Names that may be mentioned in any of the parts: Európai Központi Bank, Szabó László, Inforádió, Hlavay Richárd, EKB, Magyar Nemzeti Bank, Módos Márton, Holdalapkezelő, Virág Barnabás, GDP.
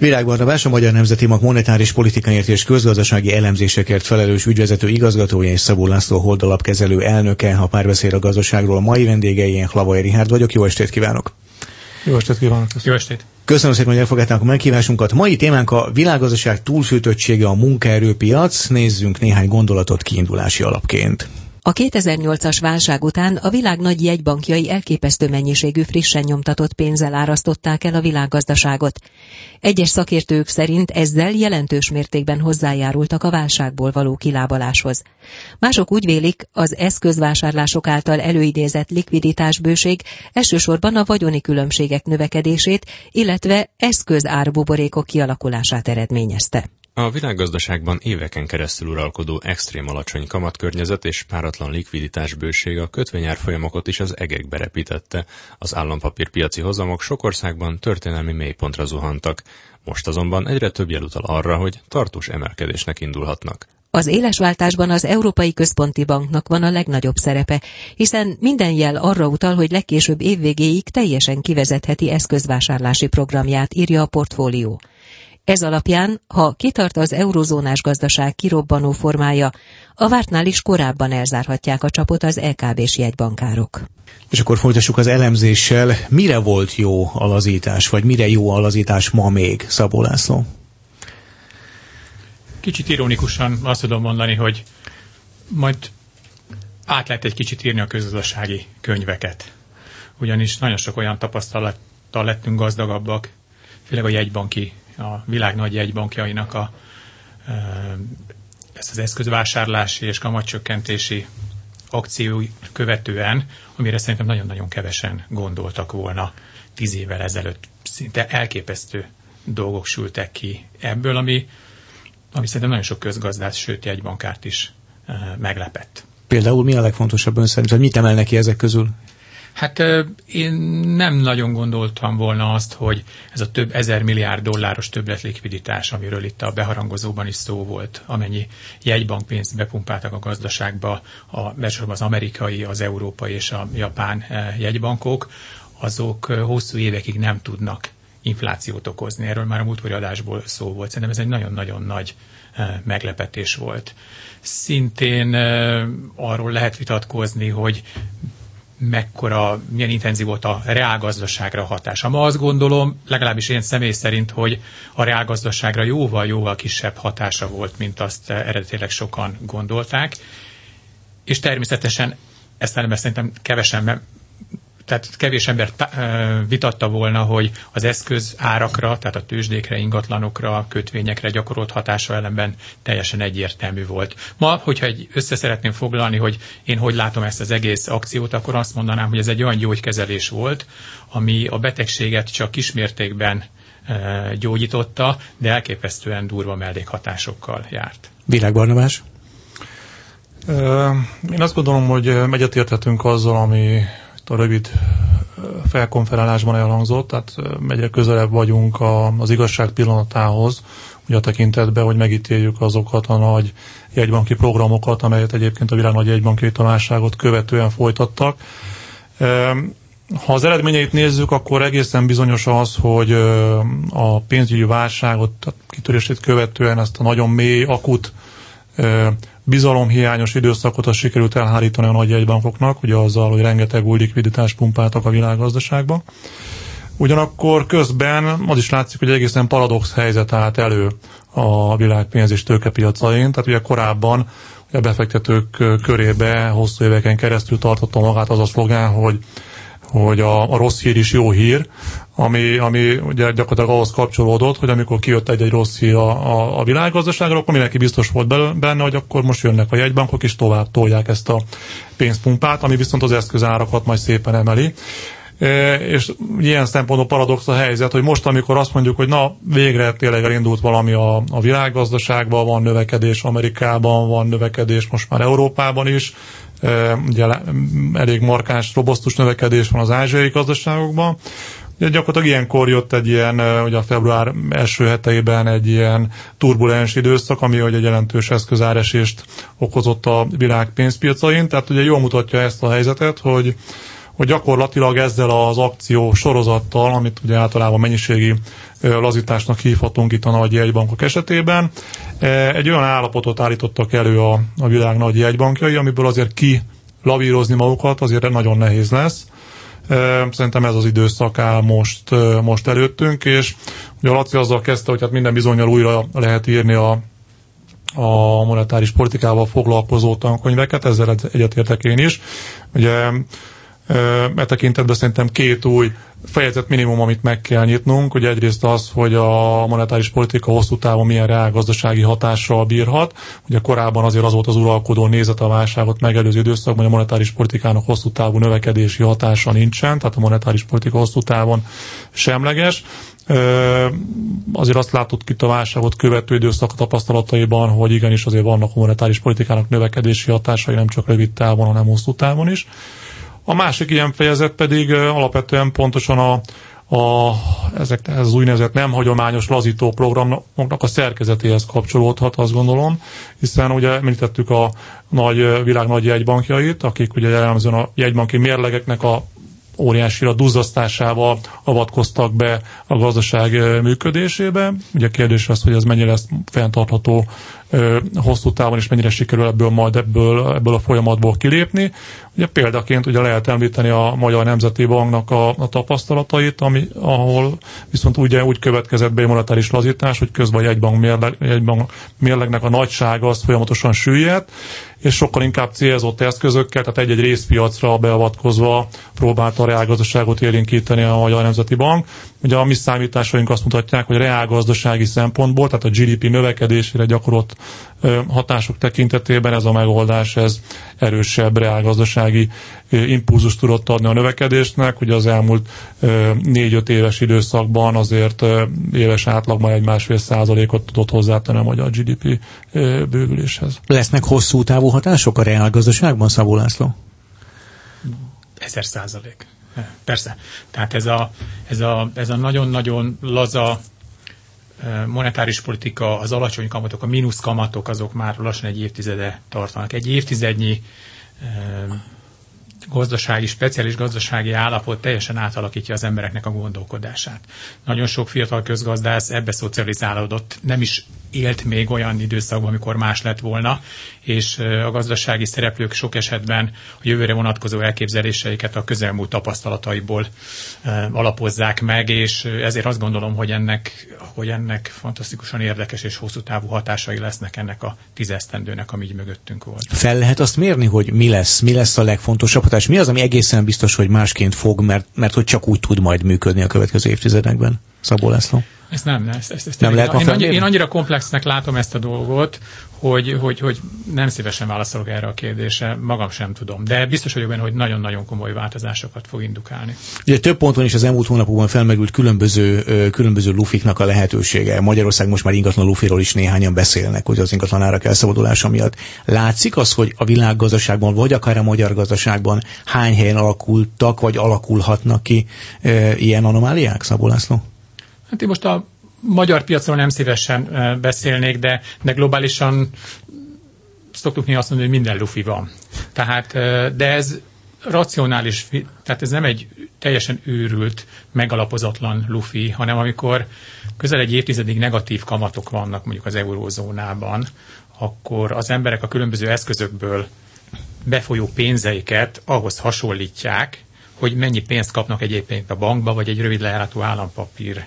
Virág Barnabás, a Magyar Nemzeti Bank monetáris politikáért és közgazdasági elemzésekért felelős ügyvezető igazgatója és Szabó László Holdalapkezelő elnöke, a Párbeszéd a gazdaságról a mai vendége, én Hlavay Richárd vagyok. Jó estét kívánok! Jó estét kívánok! Köszönöm. Jó estét! Köszönöm szépen, hogy elfogadták a meghívásunkat. Mai témánk a világgazdaság túlfűtöttsége, a munkaerőpiac. Nézzünk néhány gondolatot kiindulási alapként. A 2008-as válság után a világ nagy jegybankjai elképesztő mennyiségű frissen nyomtatott pénzzel árasztották el a világgazdaságot. Egyes szakértők szerint ezzel jelentős mértékben hozzájárultak a válságból való kilábaláshoz. Mások úgy vélik, az eszközvásárlások által előidézett likviditásbőség elsősorban a vagyoni különbségek növekedését, illetve eszközárbuborékok kialakulását eredményezte. A világgazdaságban éveken keresztül uralkodó extrém alacsony kamatkörnyezet és páratlan likviditásbőség a kötvényárfolyamokat is az egekbe repítette. Az állampapírpiaci hozamok sok országban történelmi mélypontra zuhantak. Most azonban egyre több jel utal arra, hogy tartós emelkedésnek indulhatnak. Az éles váltásban az Európai Központi Banknak van a legnagyobb szerepe, hiszen minden jel arra utal, hogy legkésőbb évvégéig teljesen kivezetheti eszközvásárlási programját, írja a portfólió. Ez alapján, ha kitart az eurozónás gazdaság kirobbanó formája, a vártnál is korábban elzárhatják a csapot az LKB-s jegybankárok. És akkor folytassuk az elemzéssel. Mire volt jó a lazítás, vagy mire jó a lazítás ma még, Szabó László? Kicsit ironikusan azt tudom mondani, hogy majd át lehet egy kicsit írni a közgazdasági könyveket. Ugyanis nagyon sok olyan tapasztalattal lettünk gazdagabbak, főleg a jegybanki, a világ nagy jegybankjainak ezt az eszközvásárlási és kamatcsökkentési akciói követően, amire szerintem nagyon-nagyon kevesen gondoltak volna 10 évvel ezelőtt. Szinte elképesztő dolgok sültek ki ebből, ami szerintem nagyon sok közgazdás, sőt jegybankárt is meglepett. Például mi a legfontosabb ön szerint? Mit emelnek ki ezek közül? Hát én nem nagyon gondoltam volna azt, hogy ez a több $1000 milliárd többletlikviditás, amiről itt a beharangozóban is szó volt, amennyi jegybankpénzt bepumpáltak a gazdaságba, elsősorban az amerikai, az európai és a japán jegybankok, azok hosszú évekig nem tudnak inflációt okozni. Erről már a múltkori adásból szó volt. Szerintem ez egy nagyon-nagyon nagy meglepetés volt. Szintén arról lehet vitatkozni, hogy milyen intenzív volt a reálgazdaságra hatása. Ma azt gondolom, legalábbis én személy szerint, hogy a reálgazdaságra jóval-jóval kisebb hatása volt, mint azt eredetileg sokan gondolták. És természetesen kevés ember vitatta volna, hogy az eszközárakra, tehát a tőzsdékre, ingatlanokra, kötvényekre gyakorolt hatása ellenben teljesen egyértelmű volt. Ma, hogyha össze szeretném foglalni, hogy én hogy látom ezt az egész akciót, akkor azt mondanám, hogy ez egy olyan gyógykezelés volt, ami a betegséget csak kismértékben gyógyította, de elképesztően durva mellékhatásokkal járt. Virág Barnabás? Én azt gondolom, hogy egyetérthetünk azzal, ami a rövid felkonferálásban elhangzott, tehát egyre közelebb vagyunk az igazság pillanatához, ugye a tekintetben, hogy megítéljük azokat a nagy jegybanki programokat, amelyet egyébként a világ nagy jegybanki tanulságot követően folytattak. Ha az eredményeit nézzük, akkor egészen bizonyos az, hogy a pénzügyi válságot, tehát kitörését követően ezt a nagyon mély, akut bizalomhiányos időszakot azt sikerült elhárítani a nagy jegybankoknak, ugye azzal, hogy rengeteg új likviditást pumpáltak a világgazdaságba. Ugyanakkor közben az is látszik, hogy egészen paradox helyzet állt elő a világ pénz- és tőkepiacain, tehát ugye korábban a befektetők körébe hosszú éveken keresztül tartotta magát az a szlogán, hogy a rossz hír is jó hír, ami ugye gyakorlatilag ahhoz kapcsolódott, hogy amikor kijött egy-egy rossz hír a világgazdaságra, akkor mindenki biztos volt benne, hogy akkor most jönnek a jegybankok, és tovább tolják ezt a pénzpumpát, ami viszont az eszközárakat majd szépen emeli. És ilyen szempontból paradox a helyzet, hogy most, amikor azt mondjuk, hogy na, végre tényleg elindult valami a világgazdaságban, van növekedés Amerikában, van növekedés most már Európában is, ugye elég markáns, robosztus növekedés van az ázsiai gazdaságokban. Ugye gyakorlatilag ilyenkor jött egy ilyen, ugye a február első heteiben egy ilyen turbulens időszak, ami ugye jelentős eszközáresést okozott a világ pénzpiacain. Tehát ugye jól mutatja ezt a helyzetet, hogy hogy gyakorlatilag ezzel az akció sorozattal, amit ugye általában mennyiségi lazításnak hívhatunk itt a nagy jegybankok esetében, egy olyan állapotot állítottak elő a világ nagy jegybankjai, amiből azért kilavírozni magukat azért nagyon nehéz lesz. Szerintem ez az időszak áll most előttünk, és ugye a Laci azzal kezdte, hogy hát minden bizonnyal újra lehet írni a monetáris politikával foglalkozó tankönyveket, ezzel egyetértek én is. Ugye e tekintetben szerintem két új fejezet minimum, amit meg kell nyitnunk. Ugye egyrészt az, hogy a monetáris politika hosszú távon milyen reálgazdasági hatással bírhat. Ugye korábban azért az volt az uralkodó nézet a válságot megelőző időszakban, hogy a monetáris politikának hosszú távú növekedési hatása nincsen, tehát a monetáris politika hosszú távon semleges. Azért azt láttuk itt a válságot követő időszak tapasztalataiban, hogy igenis azért vannak a monetáris politikának növekedési hatásai, nem csak rövid távon, hanem hosszú távon is. A másik ilyen fejezet pedig alapvetően pontosan ez az úgynevezett nem hagyományos lazító programoknak a szerkezetéhez kapcsolódhat, azt gondolom, hiszen ugye említettük a világ nagy jegybankjait, akik ugye jellemzően a jegybanki mérlegeknek a óriásira duzzasztásával avatkoztak be a gazdaság működésébe. Ugye a kérdés az, hogy ez mennyire lesz fenntartható hosszú távon, és mennyire sikerül ebből a folyamatból kilépni. Ugye példaként ugye lehet említeni a Magyar Nemzeti Banknak a tapasztalatait, ahol viszont ugye úgy következett be a monetáris lazítás, hogy közben a jegybank mérlegnek a nagysága az folyamatosan süllyedt, és sokkal inkább célzott eszközökkel, tehát egy-egy részpiacra beavatkozva próbálta a reálgazdaságot élénkíteni a Magyar Nemzeti Bank. Ugye a mi számításaink azt mutatják, hogy reálgazdasági szempontból, tehát a GDP növekedésére gyakorolt hatások tekintetében ez a megoldás, ez erősebb reálgazdasági impulzust tudott adni a növekedésnek. Ugye az elmúlt 4-5 éves időszakban azért éves átlagban 1,5% tudott hozzátenni a magyar GDP bővüléshez. Lesznek hosszú távú hatások a reálgazdaságban, Szabó László? 1000%. Persze. Tehát ez a nagyon-nagyon laza monetáris politika, az alacsony kamatok, a mínusz kamatok, azok már lassan egy évtizede tartanak. Egy évtizednyi speciális gazdasági állapot teljesen átalakítja az embereknek a gondolkodását. Nagyon sok fiatal közgazdász ebbe szocializálódott, nem is élt még olyan időszakban, amikor más lett volna, és a gazdasági szereplők sok esetben a jövőre vonatkozó elképzeléseiket a közelmúlt tapasztalataiból alapozzák meg, és ezért azt gondolom, hogy ennek fantasztikusan érdekes és hosszú távú hatásai lesznek ennek a 10 esztendőnek, ami így mögöttünk volt. Fel lehet azt mérni, hogy mi lesz a legfontosabb hatás? Mi az, ami egészen biztos, hogy másként fog, mert hogy csak úgy tud majd működni a következő évtizedekben? Szabó László. Én annyira komplexnek látom ezt a dolgot, hogy nem szívesen válaszolok erre a kérdésre, magam sem tudom. De biztos vagyok benne, hogy nagyon-nagyon komoly változásokat fog indukálni. Ugye több ponton is az elmúlt hónapokban felmerült különböző lufiknak a lehetősége. Magyarország most már ingatlan lufiról is néhányan beszélnek, hogy az ingatlan árak elszabadulása miatt. Látszik az, hogy a világgazdaságban, vagy akár a magyar gazdaságban hány helyen alakultak, vagy alakulhatnak ki ilyen anomáliák, Szabó László? Hát én most a magyar piacról nem szívesen beszélnék, de globálisan szoktuk mi azt mondani, hogy minden lufi van. Tehát, de ez racionális, tehát ez nem egy teljesen őrült, megalapozatlan lufi, hanem amikor közel egy évtizedig negatív kamatok vannak mondjuk az eurózónában, akkor az emberek a különböző eszközökből befolyó pénzeiket ahhoz hasonlítják, hogy mennyi pénzt kapnak egyébként a bankba, vagy egy rövid lejárátú állampapír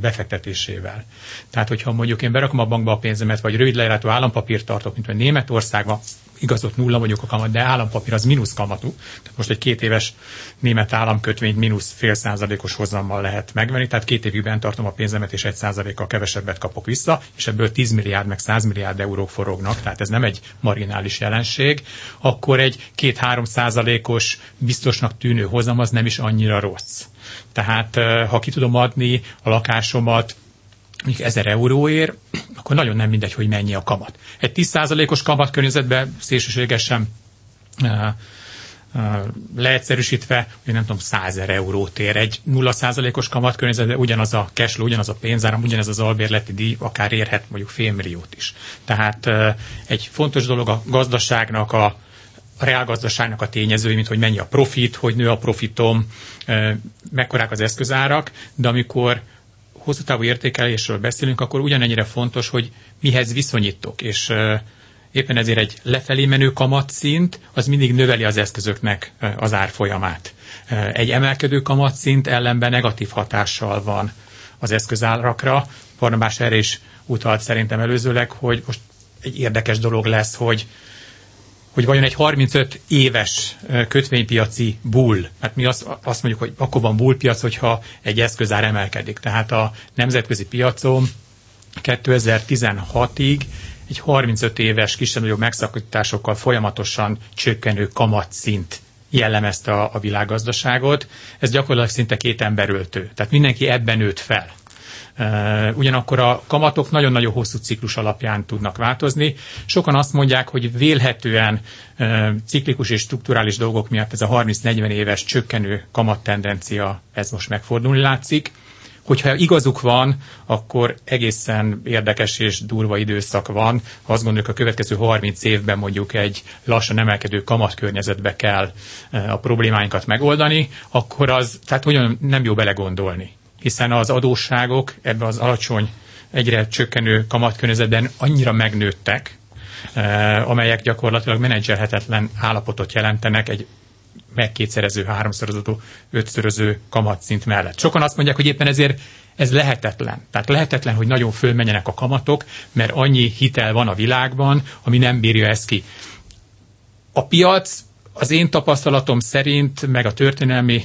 befektetésével. Tehát, hogyha mondjuk én berakom a bankba a pénzemet, vagy rövid lejárátú állampapírt tartok, mint hogy Németországban, igaz, ott 0 mondjuk a kamat, de állampapír az mínusz kamatú. Tehát most egy 2 éves német államkötvényt mínusz -0,5%-os hozammal lehet megvenni, tehát 2 évben tartom a pénzemet, és 1%-kal kevesebbet kapok vissza, és ebből 10 milliárd meg 100 milliárd eurók forognak, tehát ez nem egy marginális jelenség, akkor egy 2-3%-os biztosnak tűnő hozam az nem is annyira rossz. Tehát ha ki tudom adni a lakásomat mondjuk 1000 euróért, akkor nagyon nem mindegy, hogy mennyi a kamat. Egy 10%-os kamatkörnyezetben szélsőségesen leegyszerűsítve, hogy nem tudom, 100 eurót ér. Egy 0%-os kamatkörnyezetben ugyanaz a cashflow, ugyanaz a pénzáram, ugyanaz az albérleti díj, akár érhet mondjuk 500 000 is. Tehát egy fontos dolog a gazdaságnak a a reálgazdaságnak a tényezői, mint hogy mennyi a profit, hogy nő a profitom, mekkorák az eszközárak, de amikor hosszú távú értékelésről beszélünk, akkor ugyanennyire fontos, hogy mihez viszonyítok, és éppen ezért egy lefelé menő kamatszint, az mindig növeli az eszközöknek az árfolyamát. Egy emelkedő kamatszint ellenben negatív hatással van az eszközárakra. Barnabás erre is utalt szerintem előzőleg, hogy most egy érdekes dolog lesz, hogy vajon egy 35 éves kötvénypiaci bull, mert mi azt mondjuk, hogy akkor van bullpiac, hogyha egy eszközár emelkedik. Tehát a nemzetközi piacon 2016-ig egy 35 éves kisebb-nagyobb megszakításokkal folyamatosan csökkenő kamatszint jellemezte a világgazdaságot. Ez gyakorlatilag szinte két emberöltő. Tehát mindenki ebben nőtt fel. Ugyanakkor a kamatok nagyon-nagyon hosszú ciklus alapján tudnak változni. Sokan azt mondják, hogy vélhetően ciklikus és strukturális dolgok miatt ez a 30-40 éves csökkenő kamattendencia, ez most megfordulni látszik. Hogyha igazuk van, akkor egészen érdekes és durva időszak van. Ha azt gondoljuk, a következő 30 évben mondjuk egy lassan emelkedő kamatkörnyezetbe kell a problémáinkat megoldani, akkor az, tehát hogyan nem jó belegondolni. Hiszen az adósságok ebben az alacsony, egyre csökkenő kamatkörnyezetben annyira megnőttek, amelyek gyakorlatilag menedzselhetetlen állapotot jelentenek egy megkétszerező, háromszorozó, ötszöröző kamatszint mellett. Sokan azt mondják, hogy éppen ezért ez lehetetlen. Tehát lehetetlen, hogy nagyon fölmenjenek a kamatok, mert annyi hitel van a világban, ami nem bírja ezt ki. A piac az én tapasztalatom szerint, meg a történelmi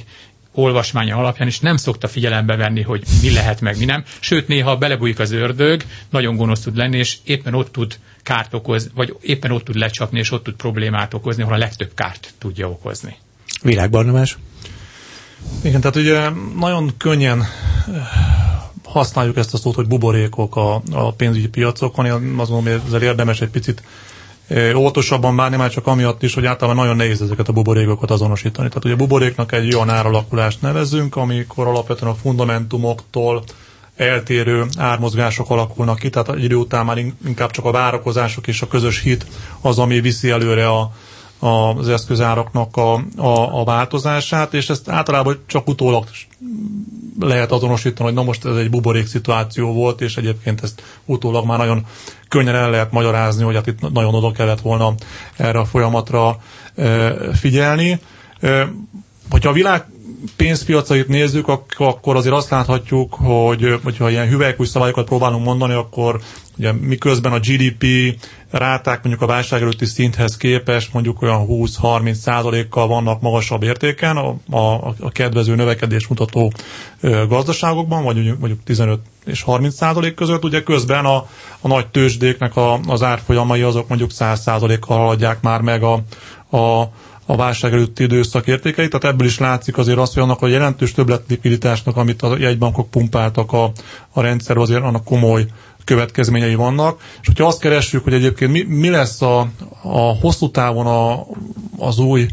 olvasmánya alapján is nem szokta figyelembe venni, hogy mi lehet, meg mi nem. Sőt, néha belebújik az ördög, nagyon gonosz tud lenni, és éppen ott tud kárt okozni, vagy éppen ott tud lecsapni, és ott tud problémát okozni, ahol a legtöbb kárt tudja okozni. Virág Barnabás? Igen, tehát ugye nagyon könnyen használjuk ezt a szót, hogy buborékok a pénzügyi piacokon. Én azt mondom, hogy ezzel érdemes egy picit óvatosabban bánni, már csak amiatt is, hogy általában nagyon nehéz ezeket a buborékokat azonosítani. Tehát ugye a buboréknak egy olyan áralakulást nevezünk, amikor alapvetően a fundamentumoktól eltérő ármozgások alakulnak ki, tehát egy idő után már inkább csak a várakozások és a közös hit az, ami viszi előre az eszközáraknak a változását, és ezt általában csak utólag lehet azonosítani, hogy na most ez egy buborék szituáció volt, és egyébként ezt utólag már nagyon könnyen el lehet magyarázni, hogy hát itt nagyon oda kellett volna erre a folyamatra figyelni. Hogyha a világ pénzpiacait nézzük, akkor azért azt láthatjuk, hogyha ilyen hüvelykúj szabályokat próbálunk mondani, akkor ugye miközben a GDP ráták mondjuk a válság előtti szinthez képest mondjuk olyan 20-30%-kal vannak magasabb értéken a kedvező növekedés mutató gazdaságokban, vagy mondjuk 15 és 30% között, ugye közben a nagy tőzsdéknek az árfolyamai azok mondjuk 100%-kal haladják már meg a válság előtti időszak értékeit, tehát ebből is látszik azért az, hogy annak a jelentős többletlikviditásnak, amit a jegybankok pumpáltak a rendszerbe, azért annak komoly következményei vannak. És hogyha azt keressük, hogy egyébként mi lesz a hosszú távon az új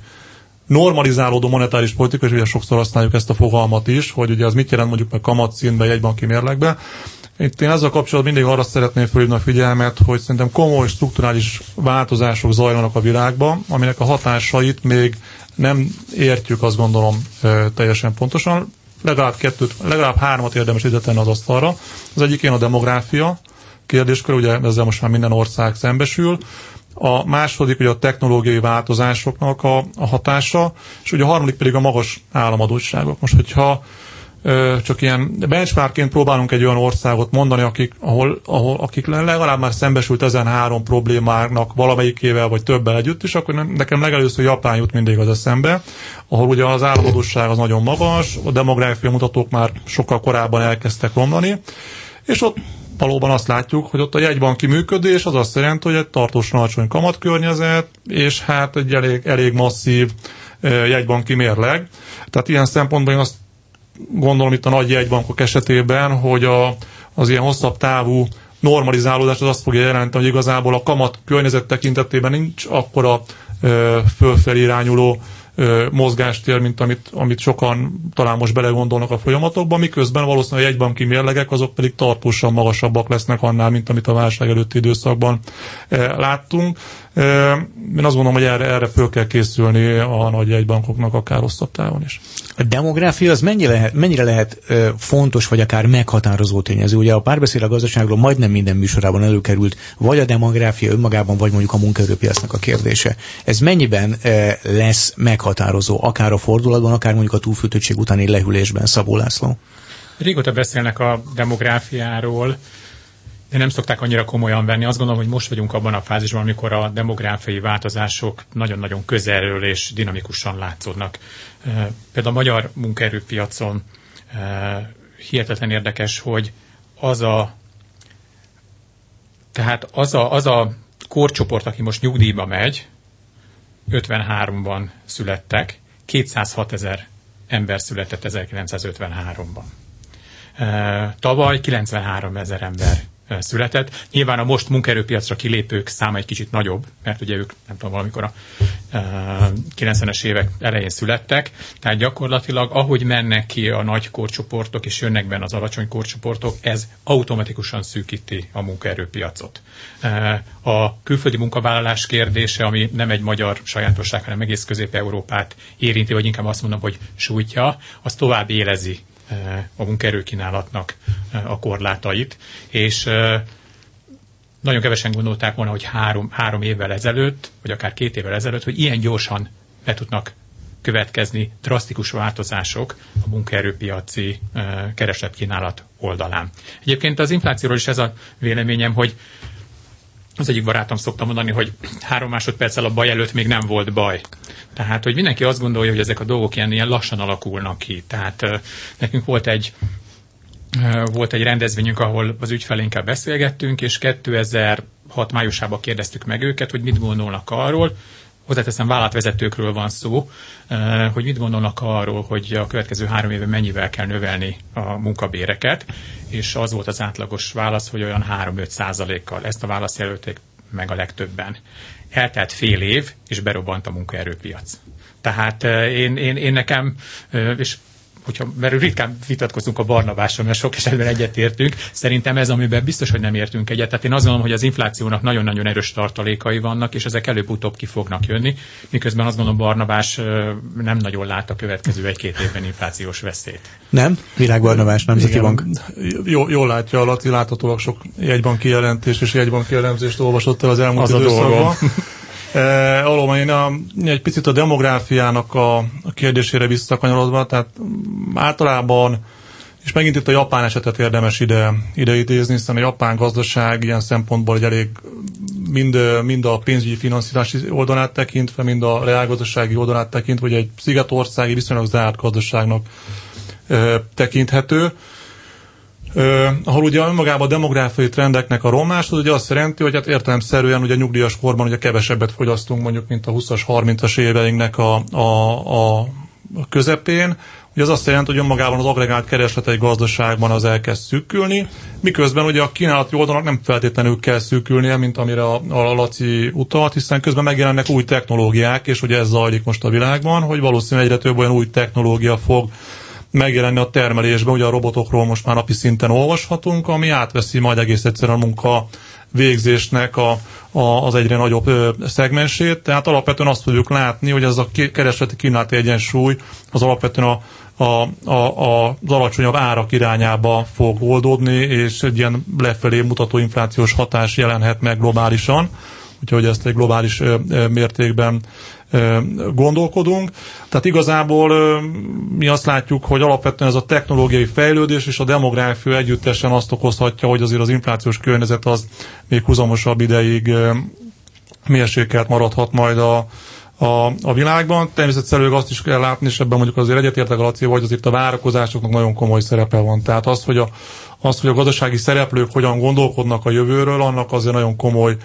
normalizálódó monetáris politika, és ugye sokszor használjuk ezt a fogalmat is, hogy ugye az mit jelent mondjuk meg kamatszintben, jegybanki mérlegben. Itt én ezzel kapcsolatban mindig arra szeretném felhívni a figyelmet, hogy szerintem komoly strukturális változások zajlanak a világban, aminek a hatásait még nem értjük, azt gondolom, teljesen pontosan. Legalább hármat érdemes ide tenni az asztalra. Az egyik a demográfia kérdéskör, ugye ezzel most már minden ország szembesül. A második ugye a technológiai változásoknak a hatása, és ugye a harmadik pedig a magas államadósságok. Most, hogyha csak ilyen benchmarkként próbálunk egy olyan országot mondani, akik legalább már szembesült ezen három problémának valamelyikével vagy többel együtt is, akkor nekem legelőször Japán jut mindig az eszembe, ahol ugye az államadósság az nagyon magas, a demográfiai mutatók már sokkal korábban elkezdtek romlani, és ott valóban azt látjuk, hogy ott a jegybanki működés az azt jelenti, hogy egy tartósan alacsony kamatkörnyezet, és hát egy elég masszív jegybanki mérleg. Tehát ilyen szempontból én azt gondolom itt a nagy jegybankok esetében, hogy az ilyen hosszabb távú normalizálódás az azt fogja jelenteni, hogy igazából a kamat környezet tekintetében nincs akkora fölfelé irányuló mozgástér, mint amit sokan talán most belegondolnak a folyamatokban, miközben valószínűleg a jegybanki mérlegek azok pedig tartósan magasabbak lesznek annál, mint amit a válság előtti időszakban láttunk. Én azt gondolom, hogy erre föl kell készülni a nagy jegybankoknak akár hosszabb távon is. A demográfia az mennyire lehet fontos, vagy akár meghatározó tényező? Ugye a Párbeszéd a gazdaságról majdnem minden műsorában előkerült, vagy a demográfia önmagában, vagy mondjuk a munkaerőpiacnak a kérdése. Ez mennyiben lesz meghatározó, akár a fordulatban, akár mondjuk a túlfűtöttség utáni lehűlésben, Szabó László? Régóta beszélnek a demográfiáról, de nem szokták annyira komolyan venni. Azt gondolom, hogy most vagyunk abban a fázisban, amikor a demográfiai változások nagyon-nagyon közelről és dinamikusan látszódnak. Például a magyar munkaerőpiacon hihetetlen érdekes, hogy az a korcsoport, aki most nyugdíjba megy, 53-ban születtek, 206 000 ember született 1953-ban. Tavaly 93 000 ember született. Nyilván a most munkaerőpiacra kilépők száma egy kicsit nagyobb, mert ugye ők nem tudom, valamikor a 90-es évek elején születtek, tehát gyakorlatilag ahogy mennek ki a nagy korcsoportok és jönnek benne az alacsony korcsoportok, ez automatikusan szűkíti a munkaerőpiacot. A külföldi munkavállalás kérdése, ami nem egy magyar sajátosság, hanem egész Közép-Európát érinti, vagy inkább azt mondom, hogy sújtja, az tovább élezi a munkaerőkínálatnak a korlátait, és nagyon kevesen gondolták volna, hogy három évvel ezelőtt, vagy akár 2 évvel ezelőtt, hogy ilyen gyorsan be tudnak következni drasztikus változások a munkaerőpiaci keresletkínálat oldalán. Egyébként az inflációról is ez a véleményem, hogy az egyik barátom szokta mondani, hogy 3 másodperccel a baj előtt még nem volt baj. Tehát, hogy mindenki azt gondolja, hogy ezek a dolgok ilyen lassan alakulnak ki. Tehát nekünk volt egy rendezvényünk, ahol az ügyfelénkkel beszélgettünk, és 2006 májusában kérdeztük meg őket, hogy mit gondolnak arról, hozzáteszem vállalatvezetőkről van szó, hogy mit gondolnak arról, hogy a következő 3 évben mennyivel kell növelni a munkabéreket, és az volt az átlagos válasz, hogy olyan 3-5%-kal. Ezt a választ jelölték meg a legtöbben. Eltelt fél év, és berobbant a munkaerőpiac. Tehát én nekem, és mert ritkán vitatkozunk a Barnabással, mert sok esetben egyetértünk. Szerintem ez, amiben biztos, hogy nem értünk egyet. Tehát én azt gondolom, hogy az inflációnak nagyon-nagyon erős tartalékai vannak, és ezek előbb-utóbb ki fognak jönni, miközben azt gondolom, Barnabás nem nagyon lát a következő 1-2 évben inflációs veszélyt. Nem? Virág Barnabás, Nemzeti Bank. Jól látja, Laci, láthatóak sok jegybanki jelentést és jegybanki elemzést olvasott el az elmúlt időszakban. Egy picit a demográfiának a kérdésére visszakanyarodva, tehát általában, és megint itt a japán esetet érdemes ide idézni, hiszen a japán gazdaság ilyen szempontból egy elég mind a pénzügyi finanszírozási oldalát tekintve, mind a reálgazdasági oldalát tekintve, hogy egy szigetországi viszonylag zárt gazdaságnak tekinthető. Ahol ugye önmagában a demográfiai trendeknek a romlás, az ugye azt jelenti, hogy hát értelemszerűen ugye nyugdíjas korban ugye kevesebbet fogyasztunk mondjuk, mint a 20-as, 30-as éveinknek a közepén. Ugye az azt jelenti, hogy önmagában az agregált kereslet egy gazdaságban az elkezd szűkülni, miközben ugye a kínálati oldalnak nem feltétlenül kell szűkülnie, mint amire a Laci utalt, hiszen közben megjelennek új technológiák, és ugye ez zajlik most a világban, hogy valószínűleg egyre több olyan új technológia fog megjelenni a termelésben, ugye a robotokról most már napi szinten olvashatunk, ami átveszi majd egész egyszerűen a munka végzésnek az egyre nagyobb szegmensét. Tehát alapvetően azt tudjuk látni, hogy ez a keresleti kínálati egyensúly az alapvetően az alacsonyabb árak irányába fog oldódni, és egy ilyen lefelé mutató inflációs hatás jelenhet meg globálisan. Úgyhogy ezt egy globális mértékben gondolkodunk. Tehát igazából mi azt látjuk, hogy alapvetően ez a technológiai fejlődés és a demográfia együttesen azt okozhatja, hogy azért az inflációs környezet az még huzamosabb ideig mérsékelt maradhat majd a világban. Természetesen azt is kell látni, és ebben mondjuk azért egyetértek a Lacival, hogy azért a várakozásoknak nagyon komoly szerepe van. Tehát az, hogy hogy a gazdasági szereplők hogyan gondolkodnak a jövőről, annak azért nagyon komoly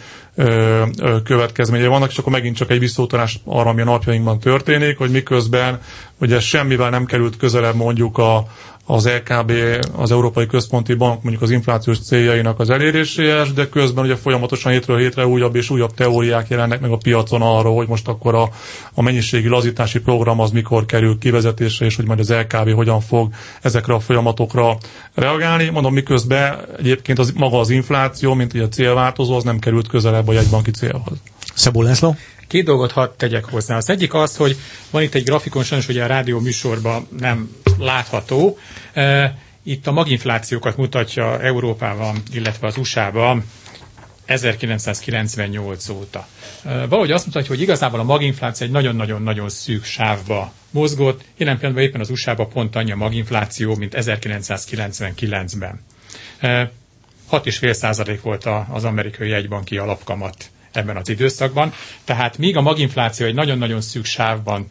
következményei vannak, és akkor megint csak egy visszautalás arra, ami a napjainkban történik, hogy miközben ugye semmivel nem került közelebb mondjuk az EKB, az Európai Központi Bank mondjuk az inflációs céljainak az eléréséhez, de közben ugye folyamatosan hétről hétre újabb és újabb teóriák jelennek meg a piacon arról, hogy most akkor a mennyiségi lazítási program az mikor kerül kivezetésre, és hogy majd az EKB hogyan fog ezekre a folyamatokra reagálni. Mondom, miközben egyébként maga az infláció, mint ugye a célváltozó, az nem került közelebb a jegybanki célhoz. Szabó László. Két dolgot hadd tegyek hozzá. Az egyik az, hogy van itt egy grafikon, sajnos ugye a rádió műsorban nem látható. Itt a maginflációkat mutatja Európában, illetve az USA-ban 1998 óta. Valahogy azt mutatja, hogy igazából a maginfláció egy nagyon-nagyon-nagyon szűk sávba mozgott. Jelen pillanatban éppen az USA-ban pont annyi a maginfláció, mint 1999-ben. 6,5% volt az amerikai jegybanki alapkamat ebben az időszakban. Tehát míg a maginfláció egy nagyon-nagyon szűk sávban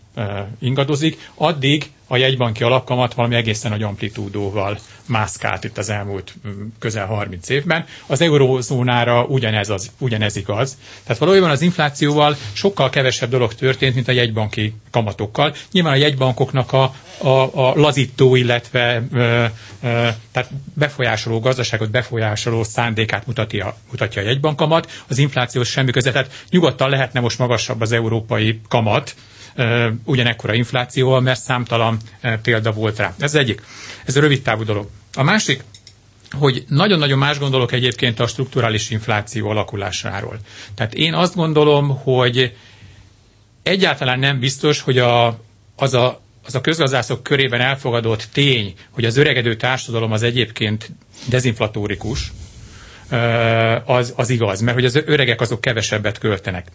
ingadozik, addig a jegybanki alapkamat valami egészen nagy amplitúdóval mászkált itt az elmúlt közel 30 évben. Az eurózónára ugyanez igaz. Tehát valójában az inflációval sokkal kevesebb dolog történt, mint a jegybanki kamatokkal. Nyilván a jegybankoknak a lazító, illetve tehát befolyásoló gazdaságot, befolyásoló szándékát mutatja a jegybankamat. Az infláció semmi köze. Tehát nyugodtan lehetne most magasabb az európai kamat, ugyanekkora inflációval, mert számtalan példa volt rá. Ez egyik. Ez a rövid távú dolog. A másik, hogy nagyon-nagyon más gondolok egyébként a strukturális infláció alakulásáról. Tehát én azt gondolom, hogy egyáltalán nem biztos, hogy az a közgazdászok körében elfogadott tény, hogy az öregedő társadalom az egyébként dezinflatórikus, az igaz, mert hogy az öregek azok kevesebbet költenek.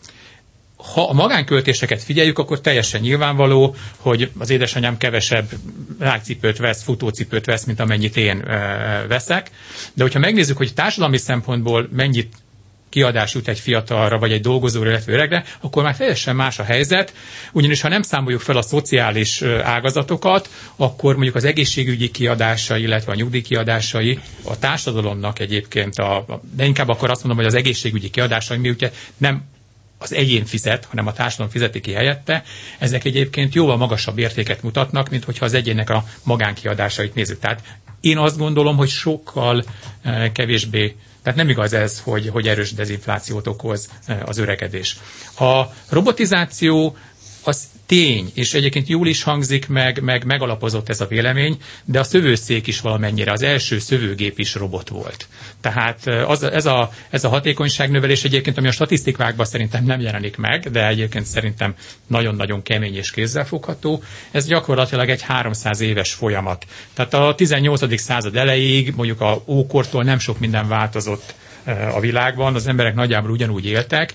Ha a magánköltéseket figyeljük, akkor teljesen nyilvánvaló, hogy az édesanyám kevesebb rákcipőt vesz, futócipőt vesz, mint amennyit én veszek. De hogyha megnézzük, hogy társadalmi szempontból mennyit kiadás jut egy fiatalra, vagy egy dolgozóra, illetve öregre, akkor már teljesen más a helyzet. Ugyanis, ha nem számoljuk fel a szociális ágazatokat, akkor mondjuk az egészségügyi kiadásai, illetve a nyugdíj kiadásai a társadalomnak egyébként, de inkább akkor azt mondom, hogy az egészségügyi kiadásai, mi ugye nem az egyén fizet, hanem a társadalom fizeti ki helyette, ezek egyébként jóval magasabb értéket mutatnak, mint hogyha az egyének a magánkiadásait nézzük. Tehát én azt gondolom, hogy sokkal kevésbé, tehát nem igaz ez, hogy erős dezinflációt okoz az öregedés. A robotizáció az tény, és egyébként jól is hangzik, meg megalapozott ez a vélemény, de a szövőszék is valamennyire, az első szövőgép is robot volt. Tehát ez a hatékonyságnövelés egyébként, ami a statisztikákban szerintem nem jelenik meg, de egyébként szerintem nagyon-nagyon kemény és kézzelfogható, ez gyakorlatilag egy 300 éves folyamat. Tehát a 18. század elejéig, mondjuk a ókortól nem sok minden változott a világban, az emberek nagyjából ugyanúgy éltek.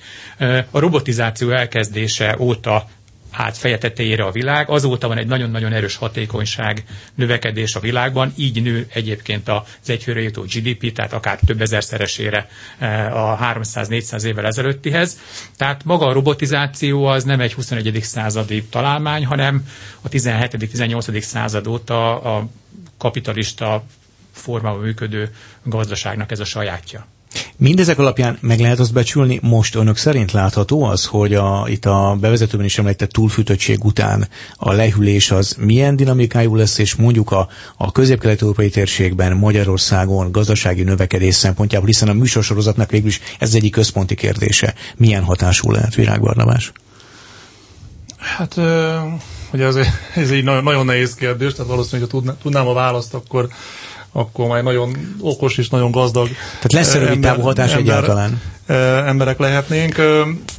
A robotizáció elkezdése óta hát feje tetejére a világ, azóta van egy nagyon-nagyon erős hatékonyság növekedés a világban, így nő egyébként az egyfőre jutó GDP, tehát akár több ezerszeresére a 300-400 évvel ezelőttihez. Tehát maga a robotizáció az nem egy 21. századi találmány, hanem a 17.-18. század óta a kapitalista formában működő gazdaságnak ez a sajátja. Mindezek alapján meg lehet azt becsülni, most önök szerint látható az, hogy itt a bevezetőben is említett túlfűtöttség után a lehűlés az milyen dinamikájú lesz, és mondjuk a közép-kelet-európai térségben, Magyarországon gazdasági növekedés szempontjából, hiszen a műsorsorozatnak végül is ez egyik központi kérdése. Milyen hatású lehet, Virág Barnabás? Hát ugye ez egy nagyon, nagyon nehéz kérdés, tehát valószínűleg, ha tudnám a választ, akkor már nagyon okos és nagyon gazdag. Tehát lesz rövid távú hatás egyáltalán? Emberek lehetnénk.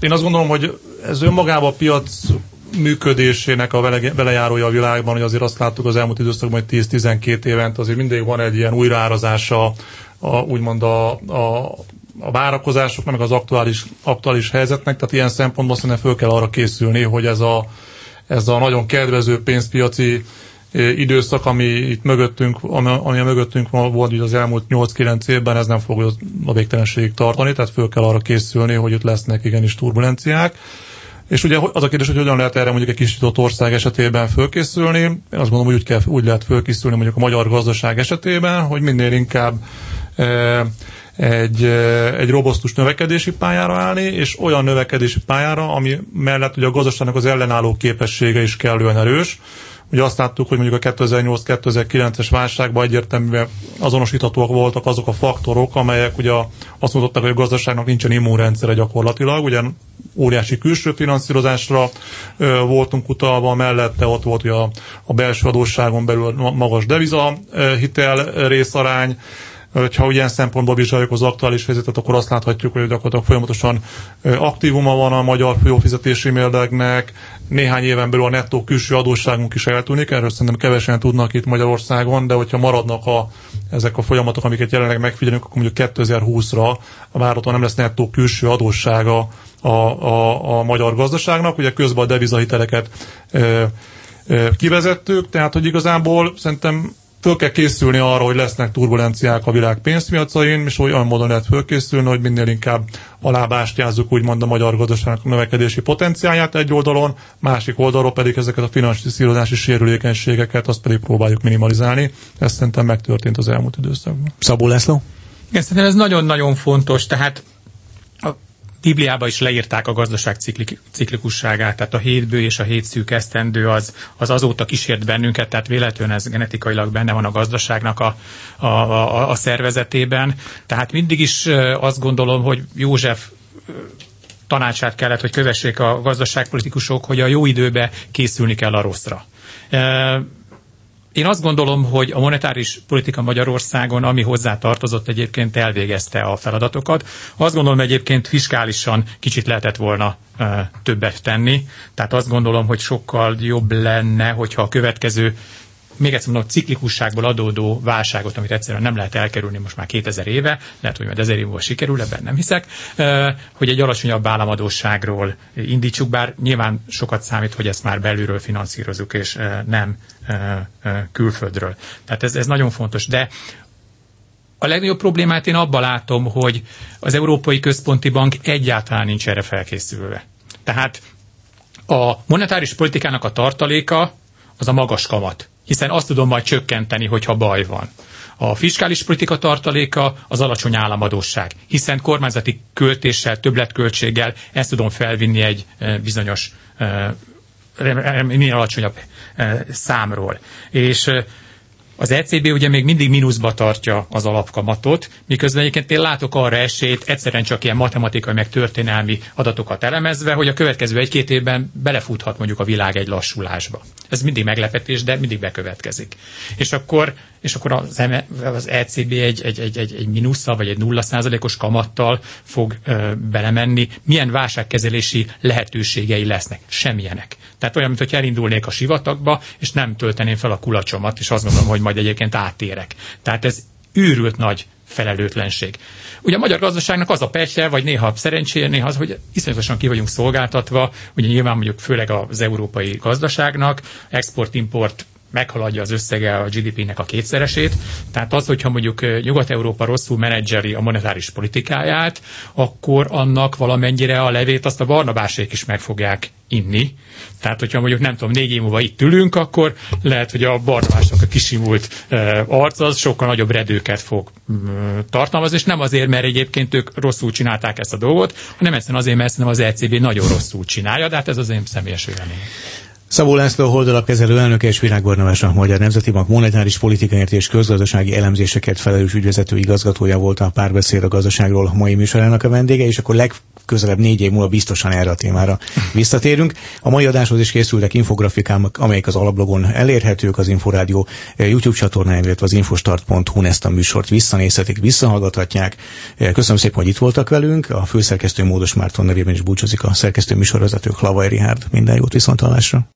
Én azt gondolom, hogy ez önmagában a piac működésének a velejárója a világban, hogy azért azt láttuk az elmúlt időszakban, hogy 10-12 évent azért mindig van egy ilyen újraárazása, úgymond a várakozásoknak, meg az aktuális helyzetnek. Tehát ilyen szempontból szerintem föl kell arra készülni, hogy ez a nagyon kedvező pénzpiaci időszak, ami mögöttünk volt az elmúlt 8-9 évben, ez nem fog a végtelenségig tartani, tehát föl kell arra készülni, hogy itt lesznek igenis turbulenciák. És ugye az a kérdés, hogy hogyan lehet erre mondjuk egy kis nyitott ország esetében fölkészülni. Én azt gondolom, hogy úgy lehet fölkészülni mondjuk a magyar gazdaság esetében, hogy minél inkább egy robosztus növekedési pályára állni, és olyan növekedési pályára, ami mellett ugye a gazdaságnak az ellenálló képessége is kellően erős. Ugye azt láttuk, hogy mondjuk a 2008-2009-es válságban egyértelműen azonosíthatóak voltak azok a faktorok, amelyek ugye azt mondották, hogy a gazdaságnak nincsen immunrendszere gyakorlatilag. Ugye óriási külső finanszírozásra voltunk utalva, mellette ott volt ugye a belső adósságon belül magas deviza hitel részarány, Ha ugyan szempontból vizsgáljuk az aktuális helyzetet, akkor azt láthatjuk, hogy gyakorlatilag folyamatosan aktívuma van a magyar folyófizetési mérlegnek. Néhány éven belül a nettó külső adósságunk is eltűnik, erről szerintem kevesen tudnak itt Magyarországon, de hogyha maradnak ezek a folyamatok, amiket jelenleg megfigyelünk, akkor mondjuk 2020-ra várhatóan nem lesz nettó külső adóssága a magyar gazdaságnak. Ugye közben a devizahiteleket kivezettük, tehát hogy igazából szerintem föl kell készülni arra, hogy lesznek turbulenciák a világ pénzpiacain, és olyan módon lehet fölkészülni, hogy minél inkább alábástyázzuk úgymond a magyar gazdaságnak növekedési potenciáját egy oldalon, másik oldalról pedig ezeket a finanszírozási sérülékenységeket, azt pedig próbáljuk minimalizálni. Ez szerintem megtörtént az elmúlt időszakban. Szabó László? Igen, szerintem ez nagyon-nagyon fontos, tehát a Bibliában is leírták a gazdaság ciklikusságát, tehát a 7 bő és a 7 szűk esztendő az azóta kísért bennünket, tehát véletlenül ez genetikailag benne van a gazdaságnak a szervezetében. Tehát mindig is azt gondolom, hogy József tanácsát kellett, hogy kövessék a gazdaságpolitikusok, hogy a jó időbe készülni kell a rosszra. Én azt gondolom, hogy a monetáris politika Magyarországon, ami hozzá tartozott, egyébként elvégezte a feladatokat. Azt gondolom egyébként fiskálisan kicsit lehetett volna többet tenni. Tehát azt gondolom, hogy sokkal jobb lenne, hogyha a következő, még egyszer mondom, ciklikusságból adódó válságot, amit egyszerűen nem lehet elkerülni most már 2000 éve, lehet, hogy majd 1000 év múlva sikerül, ebben nem hiszek, hogy egy alacsonyabb államadósságról indítsuk, bár nyilván sokat számít, hogy ezt már belülről finanszírozunk, és nem külföldről. Tehát ez nagyon fontos, de a legnagyobb problémát én abban látom, hogy az Európai Központi Bank egyáltalán nincs erre felkészülve. Tehát a monetáris politikának a tartaléka az a magas kamat, hiszen azt tudom majd csökkenteni, hogyha baj van. A fiskális politika tartaléka az alacsony államadósság, hiszen kormányzati költéssel, többletköltséggel ezt tudom felvinni egy bizonyos, minél alacsonyabb számról. És az ECB ugye még mindig mínuszba tartja az alapkamatot, miközben egyébként én látok arra esélyt, egyszerűen csak ilyen matematikai meg történelmi adatokat elemezve, hogy a következő 1-2 évben belefuthat mondjuk a világ egy lassulásba. Ez mindig meglepetés, de mindig bekövetkezik. És akkor az ECB egy mínusszal vagy egy 0%-os kamattal fog belemenni. Milyen válságkezelési lehetőségei lesznek? Semmilyenek. Tehát olyan, mintha elindulnék a sivatagba, és nem tölteném fel a kulacsomat, és azt gondolom, hogy majd egyébként átérek. Tehát ez őrült nagy felelőtlenség. Ugye a magyar gazdaságnak az a petje, vagy néha szerencséje, néha az, hogy iszonyatosan ki vagyunk szolgáltatva, ugye nyilván mondjuk főleg az európai gazdaságnak, export-import meghaladja az összege a GDP-nek a 2-szeresét. Tehát az, hogyha mondjuk Nyugat-Európa rosszul menedzseli a monetáris politikáját, akkor annak valamennyire a levét azt a Barnabásék is meg fogják inni. Tehát, hogyha mondjuk nem tudom, 4 év múlva itt ülünk, akkor lehet, hogy a Barnabásnak a kisimult arca az sokkal nagyobb redőket fog tartalmazni, és nem azért, mert egyébként ők rosszul csinálták ezt a dolgot, hanem egyszerűen azért, mert szerintem az ECB nagyon rosszul csinálja, de hát ez az én személyes véleményem. Szabó László, Holdalapkezelő elnöke, és Virág Barnabás, a Magyar Nemzeti Bank monetáris politikáért és közgazdasági elemzéseket felelős ügyvezető igazgatója volt a Párbeszéd a gazdaságról mai műsorának a vendége, és akkor legközelebb 4 év múlva biztosan erre a témára visszatérünk. A mai adáshoz is készültek infografikám, amelyek az alablogon elérhetők, az Inforádió YouTube csatornáján, illetve az infostart.hu-n ezt a műsort visszanézhetik, visszahallgathatják. Köszönöm szépen, hogy itt voltak velünk. A főszerkesztő Módos Márton nevében is búcsúzik a szerkesztő műsorvezető Hlavay Richárd. Minden jót, viszontlátásra.